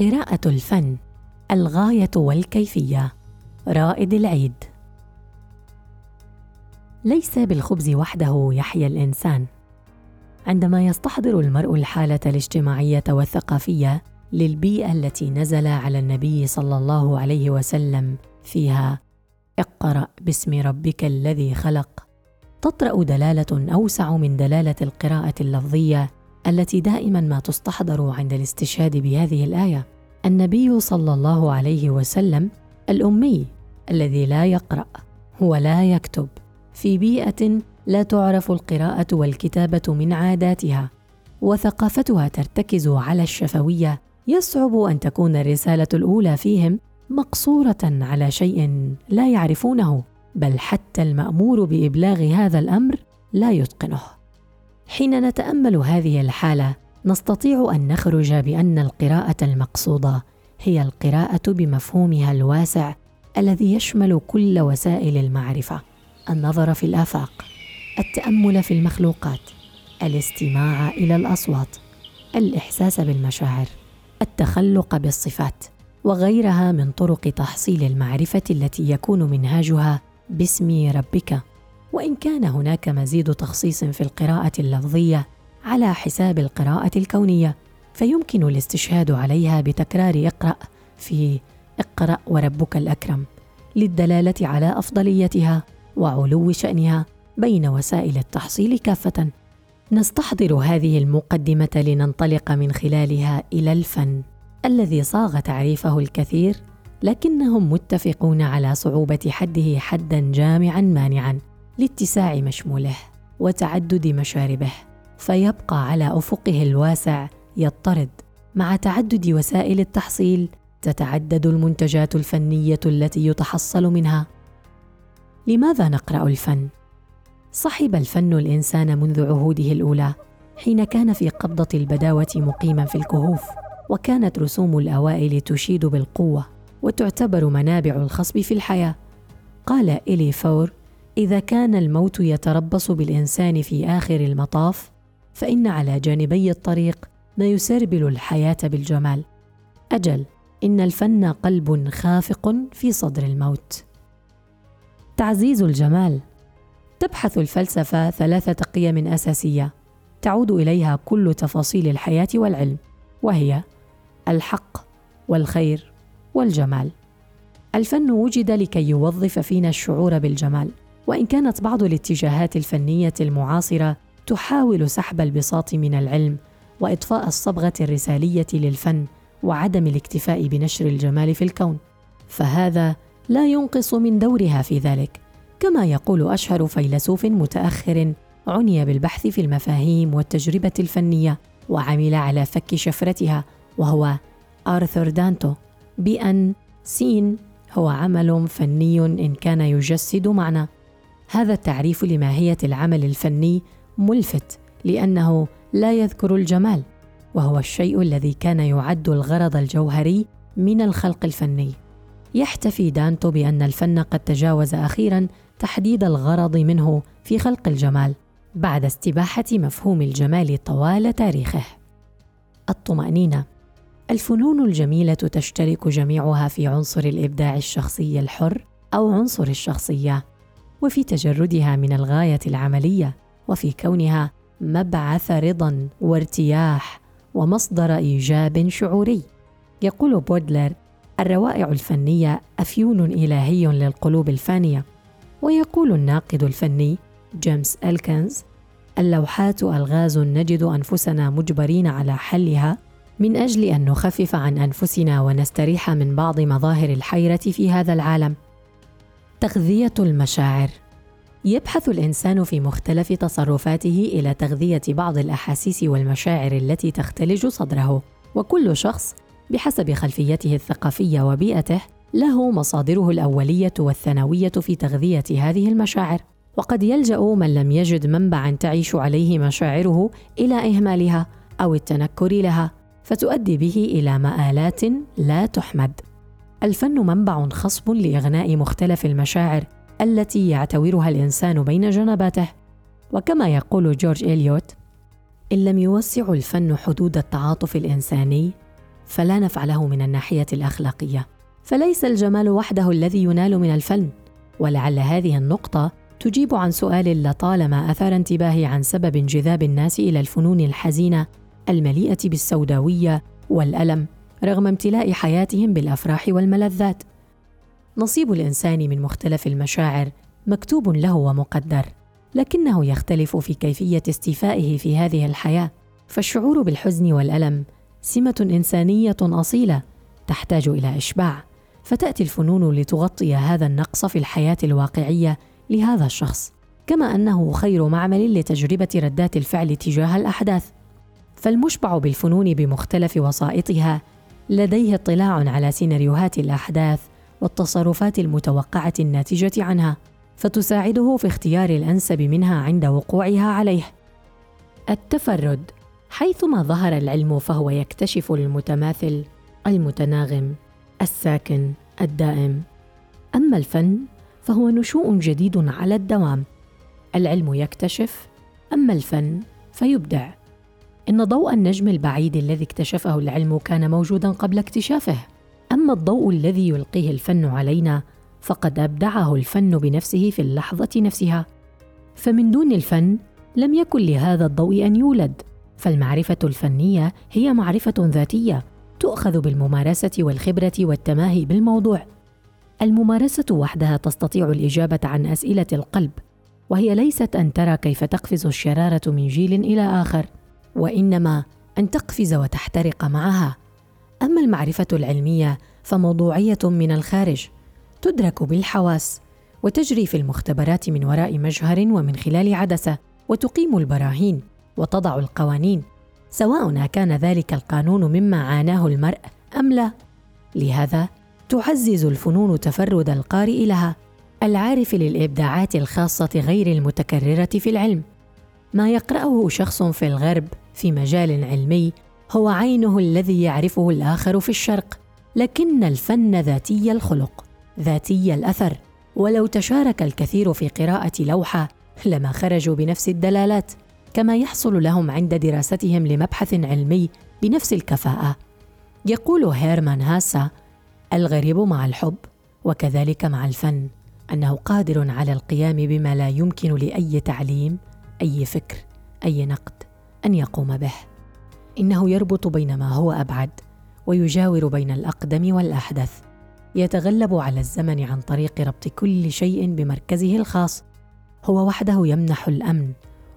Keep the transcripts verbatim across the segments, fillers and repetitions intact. قراءة الفن، الغاية والكيفية، رائد العيد. ليس بالخبز وحده يحيا الإنسان. عندما يستحضر المرء الحالة الاجتماعية والثقافية للبيئة التي نزل على النبي صلى الله عليه وسلم فيها اقرأ باسم ربك الذي خلق، تطرأ دلالة أوسع من دلالة القراءة اللفظية التي دائما ما تستحضر عند الاستشهاد بهذه الآية. النبي صلى الله عليه وسلم الأمي الذي لا يقرأ ولا يكتب، في بيئة لا تعرف القراءة والكتابة من عاداتها وثقافتها، ترتكز على الشفوية، يصعب أن تكون الرسالة الأولى فيهم مقصورة على شيء لا يعرفونه، بل حتى المأمور بإبلاغ هذا الأمر لا يتقنه. حين نتأمل هذه الحالة نستطيع أن نخرج بأن القراءة المقصودة هي القراءة بمفهومها الواسع الذي يشمل كل وسائل المعرفة: النظر في الآفاق، التأمل في المخلوقات، الاستماع إلى الأصوات، الإحساس بالمشاعر، التخلق بالصفات، وغيرها من طرق تحصيل المعرفة التي يكون منهاجها باسم ربك. وإن كان هناك مزيد تخصيص في القراءة اللفظية على حساب القراءة الكونية، فيمكن الاستشهاد عليها بتكرار اقرأ في اقرأ وربك الأكرم، للدلالة على أفضليتها وعلو شأنها بين وسائل التحصيل كافة. نستحضر هذه المقدمة لننطلق من خلالها إلى الفن الذي صاغ تعريفه الكثير، لكنهم متفقون على صعوبة حده حداً جامعاً مانعاً لاتساع مشموله وتعدد مشاربه، فيبقى على أفقه الواسع يضطرد مع تعدد وسائل التحصيل، تتعدد المنتجات الفنية التي يتحصل منها. لماذا نقرأ الفن؟ صحب الفن الإنسان منذ عهوده الأولى، حين كان في قبضة البداوة مقيماً في الكهوف، وكانت رسوم الأوائل تشيد بالقوة وتعتبر منابع الخصب في الحياة. قال إلي فور: إذا كان الموت يتربص بالإنسان في آخر المطاف، فإن على جانبي الطريق ما يسربل الحياة بالجمال. أجل، إن الفن قلب خافق في صدر الموت. تعزيز الجمال. تبحث الفلسفة ثلاثة قيم أساسية تعود إليها كل تفاصيل الحياة والعلم، وهي الحق والخير والجمال. الفن وجد لكي يوظف فينا الشعور بالجمال، وإن كانت بعض الاتجاهات الفنية المعاصرة تحاول سحب البساط من العلم وإطفاء الصبغة الرسالية للفن وعدم الاكتفاء بنشر الجمال في الكون، فهذا لا ينقص من دورها في ذلك، كما يقول أشهر فيلسوف متأخر عني بالبحث في المفاهيم والتجربة الفنية وعمل على فك شفرتها، وهو آرثر دانتو، بأن سين هو عمل فني إن كان يجسد معنى. هذا التعريف لماهية العمل الفني ملفت، لأنه لا يذكر الجمال، وهو الشيء الذي كان يعد الغرض الجوهري من الخلق الفني. يحتفي دانتو بأن الفن قد تجاوز أخيراً تحديد الغرض منه في خلق الجمال، بعد استباحة مفهوم الجمال طوال تاريخه. الطمأنينة. الفنون الجميلة تشترك جميعها في عنصر الإبداع الشخصي الحر أو عنصر الشخصية، وفي تجردها من الغاية العملية، وفي كونها مبعث رضا وارتياح ومصدر إيجاب شعوري. يقول بودلر: الروائع الفنية أفيون إلهي للقلوب الفانية. ويقول الناقد الفني جيمس إلكنز: اللوحات ألغاز نجد أنفسنا مجبرين على حلها من أجل أن نخفف عن أنفسنا ونستريح من بعض مظاهر الحيرة في هذا العالم. تغذية المشاعر. يبحث الإنسان في مختلف تصرفاته إلى تغذية بعض الأحاسيس والمشاعر التي تختلج صدره، وكل شخص بحسب خلفيته الثقافية وبيئته له مصادره الأولية والثانوية في تغذية هذه المشاعر، وقد يلجأ من لم يجد منبعاً تعيش عليه مشاعره إلى إهمالها أو التنكر لها، فتؤدي به إلى مآلات لا تحمد. الفن منبع خصب لإغناء مختلف المشاعر التي يعتبرها الإنسان بين جنباته، وكما يقول جورج إليوت: إن لم يوسع الفن حدود التعاطف الإنساني فلا نفعله من الناحية الأخلاقية. فليس الجمال وحده الذي ينال من الفن، ولعل هذه النقطة تجيب عن سؤال لطالما أثار انتباهي عن سبب انجذاب الناس إلى الفنون الحزينة المليئة بالسوداوية والألم رغم امتلاء حياتهم بالأفراح والملذات. نصيب الإنسان من مختلف المشاعر مكتوب له ومقدر، لكنه يختلف في كيفية استيفائه في هذه الحياة. فالشعور بالحزن والألم سمة إنسانية أصيلة تحتاج إلى إشباع، فتأتي الفنون لتغطي هذا النقص في الحياة الواقعية لهذا الشخص، كما أنه خير معمل لتجربة ردات الفعل تجاه الأحداث. فالمشبع بالفنون بمختلف وسائطها لديه اطلاع على سيناريوهات الأحداث والتصرفات المتوقعة الناتجة عنها، فتساعده في اختيار الأنسب منها عند وقوعها عليه. التفرد، حيثما ظهر العلم فهو يكتشف المتماثل، المتناغم، الساكن، الدائم. أما الفن فهو نشوء جديد على الدوام. العلم يكتشف، أما الفن فيبدع. إن ضوء النجم البعيد الذي اكتشفه العلم كان موجوداً قبل اكتشافه، أما الضوء الذي يلقيه الفن علينا فقد أبدعه الفن بنفسه في اللحظة نفسها. فمن دون الفن لم يكن لهذا الضوء أن يولد. فالمعرفة الفنية هي معرفة ذاتية تؤخذ بالممارسة والخبرة والتماهي بالموضوع. الممارسة وحدها تستطيع الإجابة عن أسئلة القلب، وهي ليست أن ترى كيف تقفز الشرارة من جيل إلى آخر، وإنما أن تقفز وتحترق معها. أما المعرفة العلمية فموضوعية من الخارج، تدرك بالحواس وتجري في المختبرات من وراء مجهر ومن خلال عدسة، وتقيم البراهين وتضع القوانين، سواء كان ذلك القانون مما عاناه المرء أم لا. لهذا تعزز الفنون تفرد القارئ لها العارف للإبداعات الخاصة غير المتكررة في العلم. ما يقرأه شخص في الغرب في مجال علمي هو عينه الذي يعرفه الآخر في الشرق، لكن الفن ذاتي الخلق، ذاتي الأثر، ولو تشارك الكثير في قراءة لوحة لما خرجوا بنفس الدلالات، كما يحصل لهم عند دراستهم لمبحث علمي بنفس الكفاءة. يقول هيرمان هاسا: الغريب مع الحب وكذلك مع الفن أنه قادر على القيام بما لا يمكن لأي تعليم، أي فكر، أي نقد أن يقوم به. إنه يربط بين ما هو أبعد ويجاور بين الأقدم والأحدث، يتغلب على الزمن عن طريق ربط كل شيء بمركزه الخاص. هو وحده يمنح الأمن،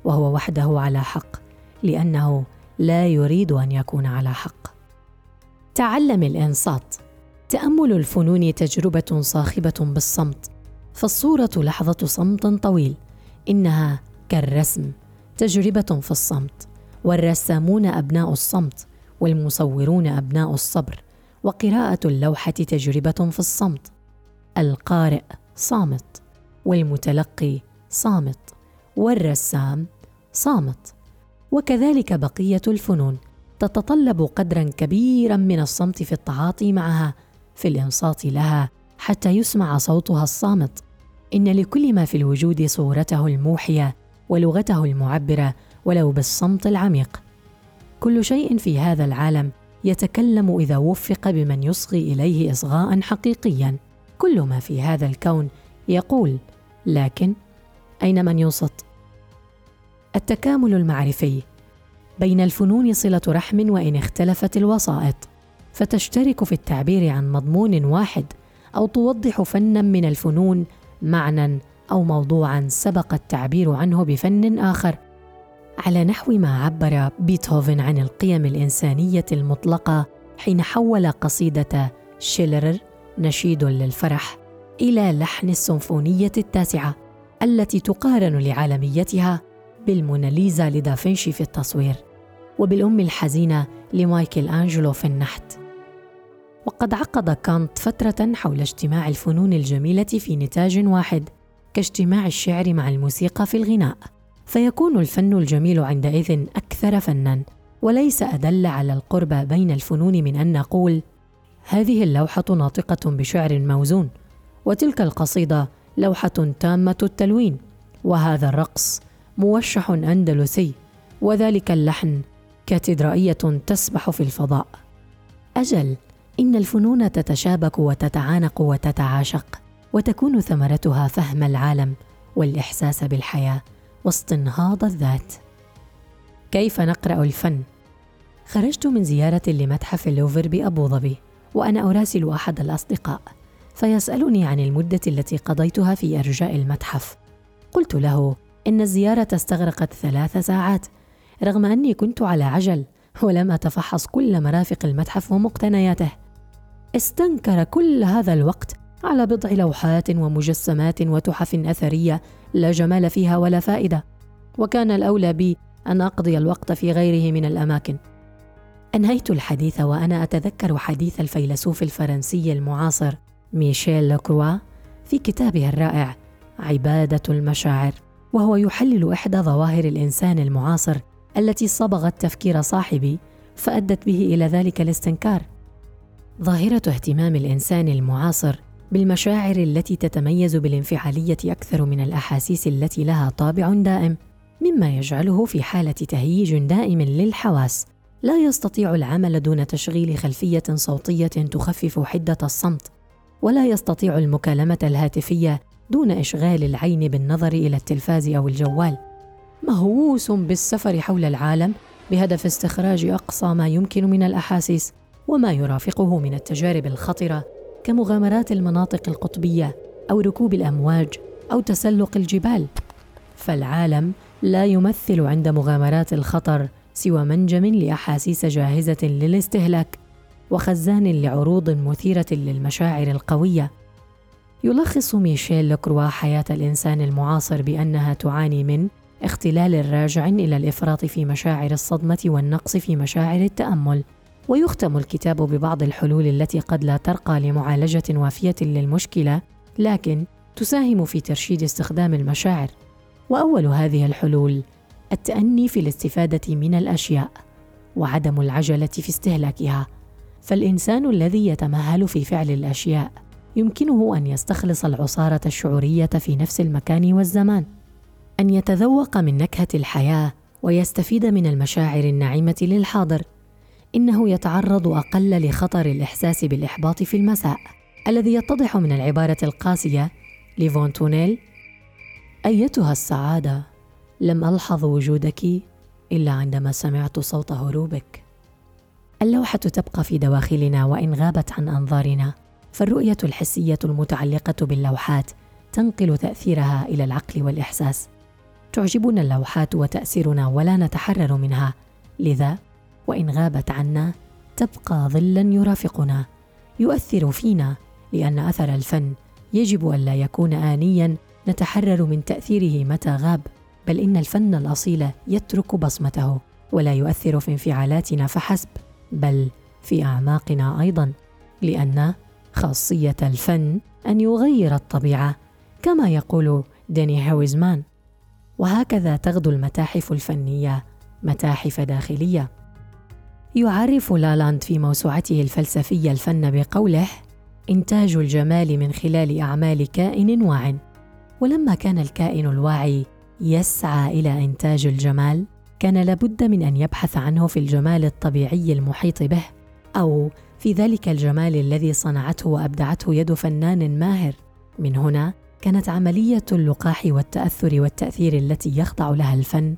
وهو وحده على حق، لأنه لا يريد أن يكون على حق. تعلم الإنصات. تأمل الفنون تجربة صاخبة بالصمت، فالصورة لحظة صمت طويل، إنها كالرسم، تجربة في الصمت، والرسامون أبناء الصمت، والمصورون أبناء الصبر، وقراءة اللوحة تجربة في الصمت. القارئ صامت، والمتلقي صامت، والرسام صامت، وكذلك بقية الفنون تتطلب قدرا كبيرا من الصمت في التعاطي معها، في الإنصات لها حتى يسمع صوتها الصامت. إن لكل ما في الوجود صورته الموحية ولغته المعبرة ولو بالصمت العميق. كل شيء في هذا العالم يتكلم إذا وفق بمن يصغي إليه إصغاء حقيقيا. كل ما في هذا الكون يقول، لكن أين من ينصت؟ التكامل المعرفي. بين الفنون صلة رحم وإن اختلفت الوسائط، فتشترك في التعبير عن مضمون واحد، أو توضح فنا من الفنون معنى أو موضوعا سبق التعبير عنه بفن آخر، على نحو ما عبر بيتهوفن عن القيم الإنسانية المطلقة حين حول قصيدة شيلرر نشيد للفرح إلى لحن السيمفونية التاسعة، التي تقارن لعالميتها بالموناليزا لدافنشي في التصوير، وبالأم الحزينة لمايكل أنجلو في النحت. وقد عقد كانت فترة حول اجتماع الفنون الجميلة في نتاج واحد، كاجتماع الشعر مع الموسيقى في الغناء، فيكون الفن الجميل عندئذ أكثر فناً، وليس أدل على القرب بين الفنون من أن نقول هذه اللوحة ناطقة بشعر موزون، وتلك القصيدة لوحة تامة التلوين، وهذا الرقص موشح أندلسي، وذلك اللحن كاتدرائية تسبح في الفضاء. أجل، إن الفنون تتشابك وتتعانق وتتعاشق، وتكون ثمرتها فهم العالم والإحساس بالحياة واستنهاض الذات. كيف نقرأ الفن؟ خرجت من زيارة لمتحف اللوفر بأبوظبي وأنا أراسل أحد الأصدقاء، فيسألني عن المدة التي قضيتها في إرجاء المتحف. قلت له إن الزيارة استغرقت ثلاث ساعات، رغم أني كنت على عجل ولم أتفحص كل مرافق المتحف ومقتنياته. استنكر كل هذا الوقت على بضع لوحات ومجسمات وتحف أثرية لا جمال فيها ولا فائدة، وكان الأولى بي أن أقضي الوقت في غيره من الأماكن. أنهيت الحديث وأنا أتذكر حديث الفيلسوف الفرنسي المعاصر ميشيل لوكروا في كتابه الرائع عبادة المشاعر، وهو يحلل إحدى ظواهر الإنسان المعاصر التي صبغت تفكير صاحبي فأدت به إلى ذلك الاستنكار. ظاهرة اهتمام الإنسان المعاصر بالمشاعر التي تتميز بالانفعالية أكثر من الأحاسيس التي لها طابع دائم، مما يجعله في حالة تهييج دائم للحواس، لا يستطيع العمل دون تشغيل خلفية صوتية تخفف حدة الصمت، ولا يستطيع المكالمة الهاتفية دون إشغال العين بالنظر إلى التلفاز أو الجوال. مهووس بالسفر حول العالم بهدف استخراج أقصى ما يمكن من الأحاسيس وما يرافقه من التجارب الخطرة، كمغامرات المناطق القطبية أو ركوب الأمواج أو تسلق الجبال، فالعالم لا يمثل عند مغامرات الخطر سوى منجم لأحاسيس جاهزة للاستهلاك وخزان لعروض مثيرة للمشاعر القوية. يلخص ميشيل لوكروا حياة الإنسان المعاصر بأنها تعاني من اختلال راجع إلى الإفراط في مشاعر الصدمة والنقص في مشاعر التأمل. ويختم الكتاب ببعض الحلول التي قد لا ترقى لمعالجة وافية للمشكلة، لكن تساهم في ترشيد استخدام المشاعر. وأول هذه الحلول التأني في الاستفادة من الأشياء وعدم العجلة في استهلاكها، فالإنسان الذي يتمهل في فعل الأشياء يمكنه أن يستخلص العصارة الشعورية في نفس المكان والزمان، أن يتذوق من نكهة الحياة ويستفيد من المشاعر الناعمة للحاضر. إنه يتعرض أقل لخطر الإحساس بالإحباط في المساء، الذي يتضح من العبارة القاسية لفونتونيل: أيتها السعادة، لم ألحظ وجودك إلا عندما سمعت صوت هروبك. اللوحة تبقى في دواخلنا وإن غابت عن أنظارنا، فالرؤية الحسية المتعلقة باللوحات تنقل تأثيرها إلى العقل والإحساس. تعجبنا اللوحات وتأثيرنا ولا نتحرر منها، لذا وإن غابت عنا تبقى ظلا يرافقنا يؤثر فينا، لأن أثر الفن يجب أن لا يكون آنيا نتحرر من تأثيره متى غاب، بل إن الفن الأصيل يترك بصمته ولا يؤثر في انفعالاتنا فحسب، بل في أعماقنا أيضا، لأن خاصية الفن أن يغير الطبيعة كما يقول ديني هويزمان. وهكذا تغدو المتاحف الفنية متاحف داخلية. يعرف لالاند في موسوعته الفلسفية الفن بقوله: إنتاج الجمال من خلال أعمال كائن واع. ولما كان الكائن الواعي يسعى إلى إنتاج الجمال، كان لابد من أن يبحث عنه في الجمال الطبيعي المحيط به، أو في ذلك الجمال الذي صنعته وأبدعته يد فنان ماهر. من هنا كانت عملية اللقاح والتأثر والتأثير التي يخضع لها الفن،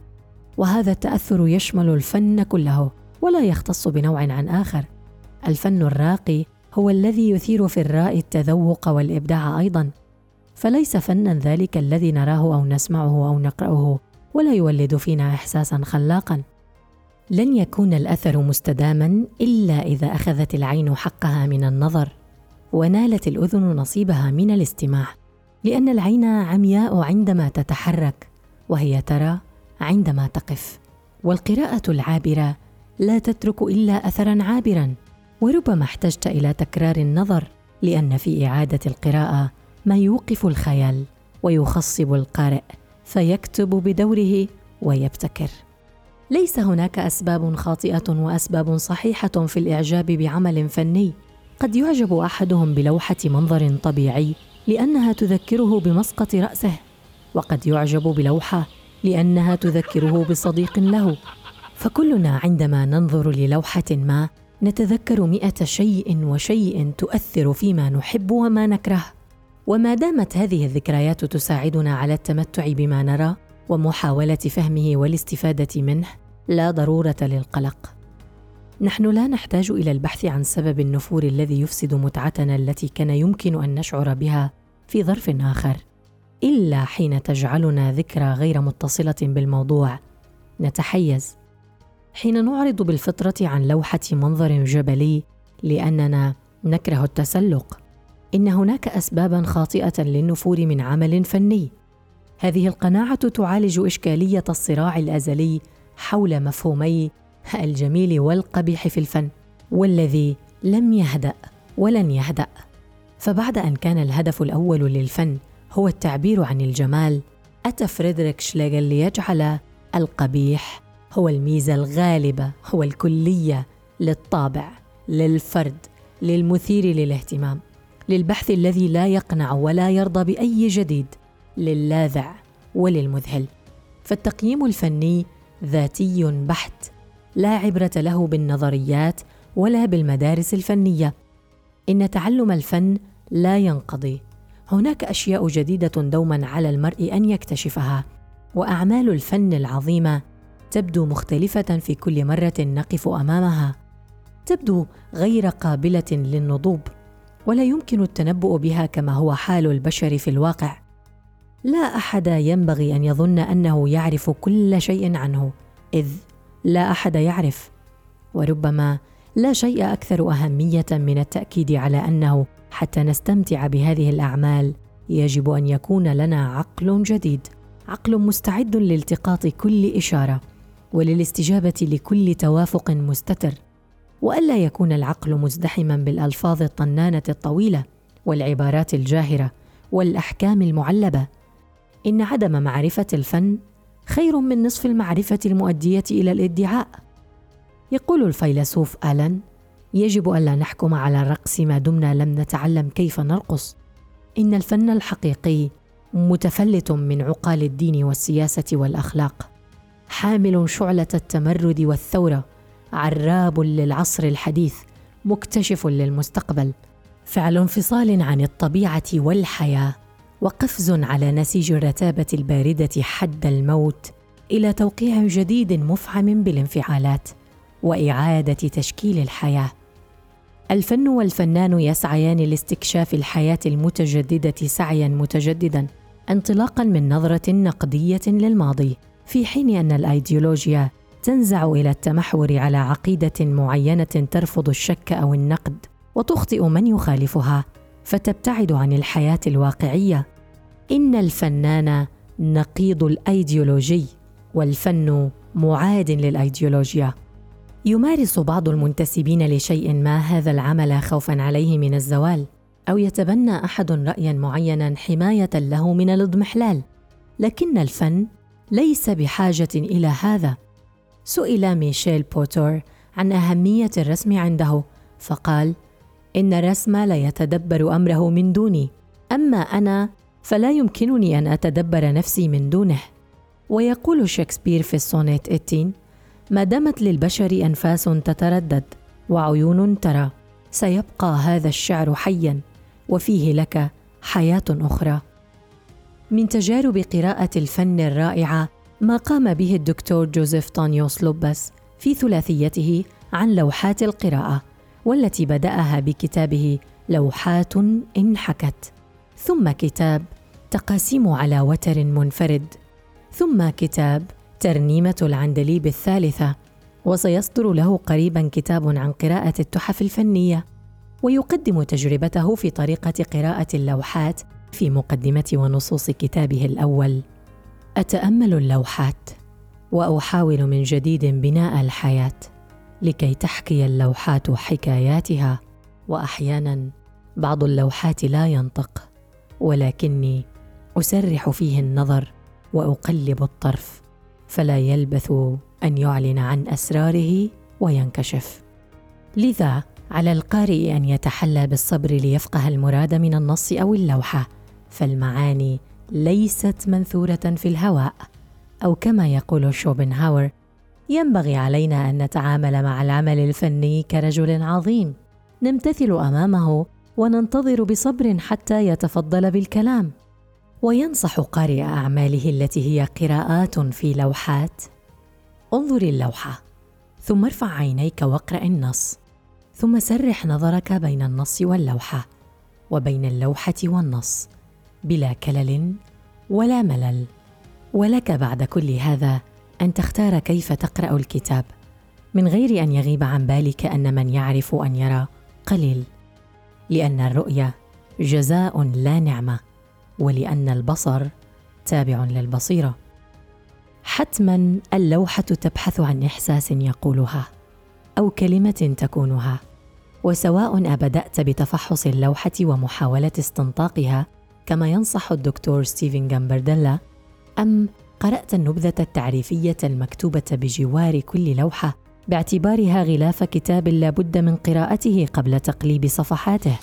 وهذا التأثر يشمل الفن كله ولا يختص بنوع عن آخر. الفن الراقي هو الذي يثير في الرأي التذوق والإبداع أيضاً، فليس فناً ذلك الذي نراه أو نسمعه أو نقرأه ولا يولد فينا إحساساً خلاقاً. لن يكون الأثر مستداماً إلا إذا أخذت العين حقها من النظر ونالت الأذن نصيبها من الاستماع، لأن العين عمياء عندما تتحرك وهي ترى عندما تقف، والقراءة العابرة لا تترك إلا أثراً عابراً. وربما احتجت إلى تكرار النظر، لأن في إعادة القراءة ما يوقف الخيال ويخصب القارئ فيكتب بدوره ويبتكر. ليس هناك أسباب خاطئة وأسباب صحيحة في الإعجاب بعمل فني. قد يعجب أحدهم بلوحة منظر طبيعي لأنها تذكره بمسقط رأسه، وقد يعجب بلوحة لأنها تذكره بصديق له. فكلنا عندما ننظر للوحة ما نتذكر مئة شيء وشيء تؤثر فيما نحب وما نكره. وما دامت هذه الذكريات تساعدنا على التمتع بما نرى ومحاولة فهمه والاستفادة منه، لا ضرورة للقلق. نحن لا نحتاج إلى البحث عن سبب النفور الذي يفسد متعتنا التي كان يمكن أن نشعر بها في ظرف آخر، إلا حين تجعلنا ذكرى غير متصلة بالموضوع نتحيز، حين نعرض بالفطرة عن لوحة منظر جبلي لأننا نكره التسلق. إن هناك أسباباً خاطئة للنفور من عمل فني. هذه القناعة تعالج إشكالية الصراع الأزلي حول مفهومي الجميل والقبيح في الفن، والذي لم يهدأ ولن يهدأ. فبعد أن كان الهدف الأول للفن هو التعبير عن الجمال، أتى فريدريك شليغل ليجعل القبيح هو الميزة الغالبة، هو الكلية للطابع، للفرد، للمثير للاهتمام، للبحث الذي لا يقنع ولا يرضى بأي جديد، للاذع وللمذهل. فالتقييم الفني ذاتي بحت، لا عبرة له بالنظريات ولا بالمدارس الفنية. إن تعلم الفن لا ينقضي، هناك أشياء جديدة دوما على المرء أن يكتشفها، وأعمال الفن العظيمة تبدو مختلفة في كل مرة نقف أمامها، تبدو غير قابلة للنضوب ولا يمكن التنبؤ بها كما هو حال البشر في الواقع. لا أحد ينبغي أن يظن أنه يعرف كل شيء عنه، إذ لا أحد يعرف، وربما لا شيء أكثر أهمية من التأكيد على أنه حتى نستمتع بهذه الأعمال يجب أن يكون لنا عقل جديد، عقل مستعد لالتقاط كل إشارة وللاستجابة لكل توافق مستتر، وألا يكون العقل مزدحماً بالألفاظ الطنانة الطويلة والعبارات الجاهرة والأحكام المعلبة. إن عدم معرفة الفن خير من نصف المعرفة المؤدية إلى الادعاء. يقول الفيلسوف آلان: يجب ألا نحكم على الرقص ما دمنا لم نتعلم كيف نرقص. إن الفن الحقيقي متفلت من عقال الدين والسياسة والأخلاق، حامل شعلة التمرد والثورة، عراب للعصر الحديث، مكتشف للمستقبل، فعل انفصال عن الطبيعة والحياة، وقفز على نسيج الرتابة الباردة حد الموت إلى توقيع جديد مفعم بالانفعالات وإعادة تشكيل الحياة. الفن والفنان يسعيان لاستكشاف الحياة المتجددة سعياً متجدداً، انطلاقاً من نظرة نقدية للماضي، في حين أن الأيديولوجيا تنزع إلى التمحور على عقيدة معينة ترفض الشك أو النقد وتخطئ من يخالفها، فتبتعد عن الحياة الواقعية. إن الفنان نقيض الأيديولوجي، والفن معاد للأيديولوجيا. يمارس بعض المنتسبين لشيء ما هذا العمل خوفاً عليه من الزوال، أو يتبنى أحد رأياً معيناً حماية له من الاضمحلال، لكن الفن ليس بحاجة إلى هذا. سئل ميشيل بوتور عن أهمية الرسم عنده، فقال: إن الرسم لا يتدبر أمره من دوني، أما أنا فلا يمكنني أن أتدبر نفسي من دونه. ويقول شكسبير في السونيت ثمانية عشر: ما دامت للبشر أنفاس تتردد وعيون ترى، سيبقى هذا الشعر حياً، وفيه لك حياة أخرى. من تجارب قراءة الفن الرائعة ما قام به الدكتور جوزيف طانيوس لوبس في ثلاثيته عن لوحات القراءة، والتي بدأها بكتابه لوحات انحكت، ثم كتاب تقاسيم على وتر منفرد، ثم كتاب ترنيمة العندليب الثالثة، وسيصدر له قريباً كتاب عن قراءة التحف الفنية. ويقدم تجربته في طريقة قراءة اللوحات في مقدمة ونصوص كتابه الأول: أتأمل اللوحات وأحاول من جديد بناء الحياة لكي تحكي اللوحات حكاياتها، وأحياناً بعض اللوحات لا ينطق، ولكني أسرح فيه النظر وأقلب الطرف، فلا يلبث أن يعلن عن أسراره وينكشف. لذا على القارئ أن يتحلى بالصبر ليفقه المراد من النص أو اللوحة، فالمعاني ليست منثورة في الهواء، أو كما يقول شوبنهاور: ينبغي علينا أن نتعامل مع العمل الفني كرجل عظيم نمتثل أمامه وننتظر بصبر حتى يتفضل بالكلام. وينصح قارئ أعماله التي هي قراءات في لوحات: انظر اللوحة ثم ارفع عينيك واقرأ النص، ثم سرح نظرك بين النص واللوحة وبين اللوحة والنص بلا كلل ولا ملل. ولك بعد كل هذا أن تختار كيف تقرأ الكتاب من غير أن يغيب عن بالك أن من يعرف أن يرى قليل، لأن الرؤية جزاء لا نعمة، ولأن البصر تابع للبصيرة. حتماً اللوحة تبحث عن إحساس يقولها أو كلمة تكونها، وسواء أبدأت بتفحص اللوحة ومحاولة استنطاقها كما ينصح الدكتور ستيفن جامبرديلا، أم قرأت النبذة التعريفية المكتوبة بجوار كل لوحة باعتبارها غلاف كتاب لا بد من قراءته قبل تقليب صفحاته،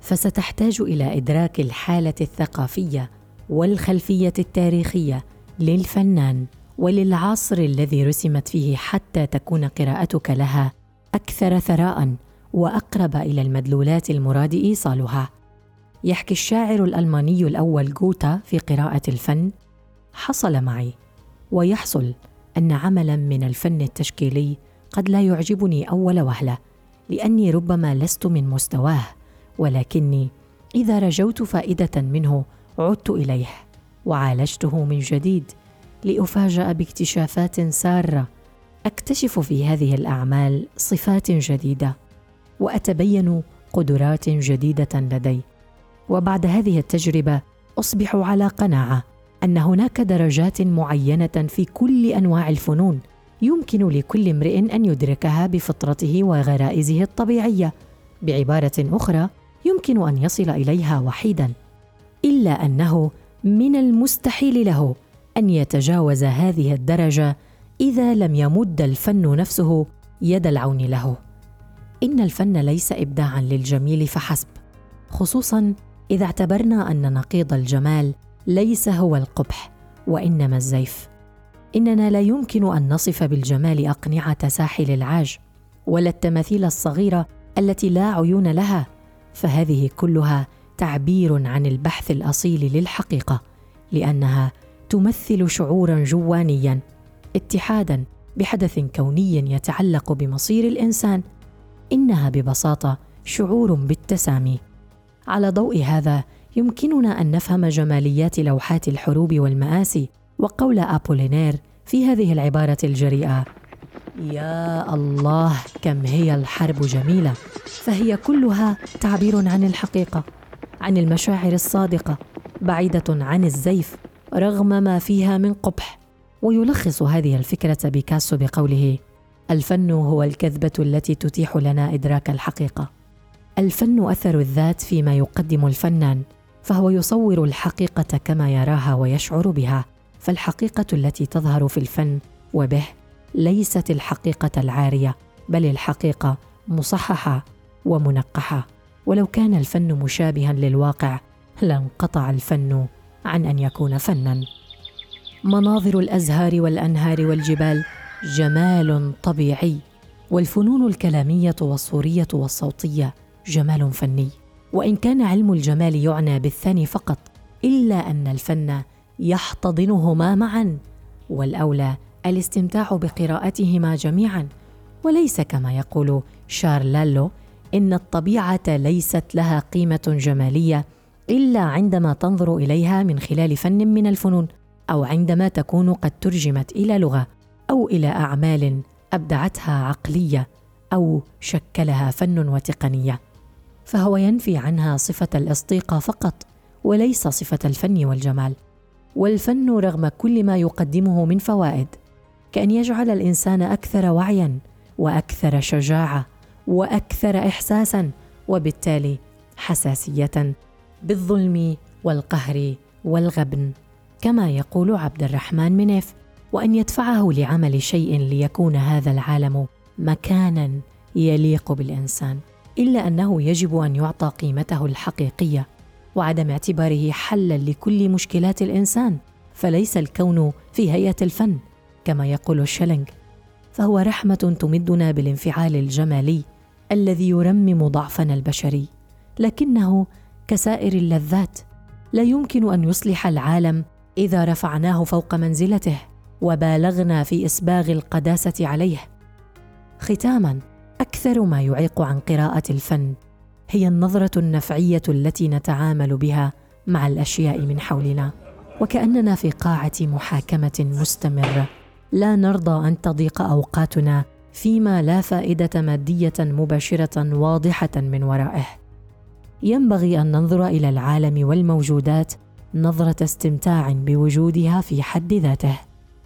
فستحتاج إلى إدراك الحالة الثقافية والخلفية التاريخية للفنان وللعصر الذي رسمت فيه حتى تكون قراءتك لها أكثر ثراء وأقرب إلى المدلولات المراد إيصالها. يحكي الشاعر الألماني الأول غوتا في قراءة الفن: حصل معي ويحصل أن عملاً من الفن التشكيلي قد لا يعجبني أول وهلة لأني ربما لست من مستواه، ولكني إذا رجوت فائدة منه عدت إليه وعالجته من جديد لأفاجأ باكتشافات سارة. أكتشف في هذه الأعمال صفات جديدة وأتبين قدرات جديدة لدي، وبعد هذه التجربة أصبح على قناعة أن هناك درجات معينة في كل أنواع الفنون يمكن لكل امرئ أن يدركها بفطرته وغرائزه الطبيعية، بعبارة أخرى يمكن أن يصل إليها وحيداً، إلا أنه من المستحيل له أن يتجاوز هذه الدرجة إذا لم يمد الفن نفسه يد العون له. إن الفن ليس إبداعاً للجميل فحسب، خصوصاً إذا اعتبرنا أن نقيض الجمال ليس هو القبح وإنما الزيف. إننا لا يمكن أن نصف بالجمال أقنعة ساحل العاج ولا التماثيل الصغيرة التي لا عيون لها، فهذه كلها تعبير عن البحث الأصيل للحقيقة، لأنها تمثل شعوراً جوانياً، اتحاداً بحدث كوني يتعلق بمصير الإنسان. إنها ببساطة شعور بالتسامي. على ضوء هذا يمكننا أن نفهم جماليات لوحات الحروب والمآسي وقول أبولينير في هذه العبارة الجريئة: يا الله كم هي الحرب جميلة، فهي كلها تعبير عن الحقيقة، عن المشاعر الصادقة، بعيدة عن الزيف رغم ما فيها من قبح. ويلخص هذه الفكرة بيكاسو بقوله: الفن هو الكذبة التي تتيح لنا إدراك الحقيقة. الفن أثر الذات فيما يقدم الفنان، فهو يصور الحقيقة كما يراها ويشعر بها، فالحقيقة التي تظهر في الفن وبه ليست الحقيقة العارية، بل الحقيقة مصححة ومنقحة. ولو كان الفن مشابها للواقع لانقطع الفن عن أن يكون فناً. مناظر الأزهار والأنهار والجبال جمال طبيعي، والفنون الكلامية والصورية والصوتية جمال فني. وإن كان علم الجمال يعنى بالثاني فقط، إلا أن الفن يحتضنهما معاً، والأولى الاستمتاع بقراءتهما جميعاً، وليس كما يقول شارلالو إن الطبيعة ليست لها قيمة جمالية إلا عندما تنظر إليها من خلال فن من الفنون، أو عندما تكون قد ترجمت إلى لغة، أو إلى أعمال أبدعتها عقلية أو شكلها فن وتقنية، فهو ينفي عنها صفة الإصديقة فقط وليس صفة الفن والجمال. والفن رغم كل ما يقدمه من فوائد، كأن يجعل الإنسان أكثر وعياً وأكثر شجاعة وأكثر إحساساً، وبالتالي حساسية بالظلم والقهر والغبن كما يقول عبد الرحمن منيف، وأن يدفعه لعمل شيء ليكون هذا العالم مكاناً يليق بالإنسان، إلا أنه يجب أن يعطى قيمته الحقيقية وعدم اعتباره حلاً لكل مشكلات الإنسان، فليس الكون في هيئة الفن كما يقول شيلينغ. فهو رحمة تمدنا بالانفعال الجمالي الذي يرمم ضعفنا البشري، لكنه كسائر اللذات لا يمكن أن يصلح العالم إذا رفعناه فوق منزلته وبالغنا في إسباغ القداسة عليه. ختاماً، أكثر ما يعيق عن قراءة الفن هي النظرة النفعية التي نتعامل بها مع الأشياء من حولنا، وكأننا في قاعة محاكمة مستمرة لا نرضى أن تضيق أوقاتنا فيما لا فائدة مادية مباشرة واضحة من ورائه. ينبغي أن ننظر إلى العالم والموجودات نظرة استمتاع بوجودها في حد ذاته،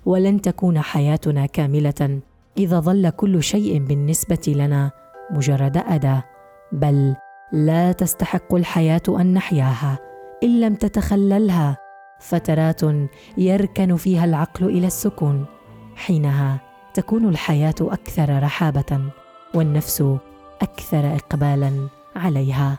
ولن تكون حياتنا كاملة إذا ظل كل شيء بالنسبة لنا مجرد أداة، بل لا تستحق الحياة أن نحياها إن لم تتخللها فترات يركن فيها العقل إلى السكون. حينها تكون الحياة أكثر رحابة والنفس أكثر إقبالاً عليها.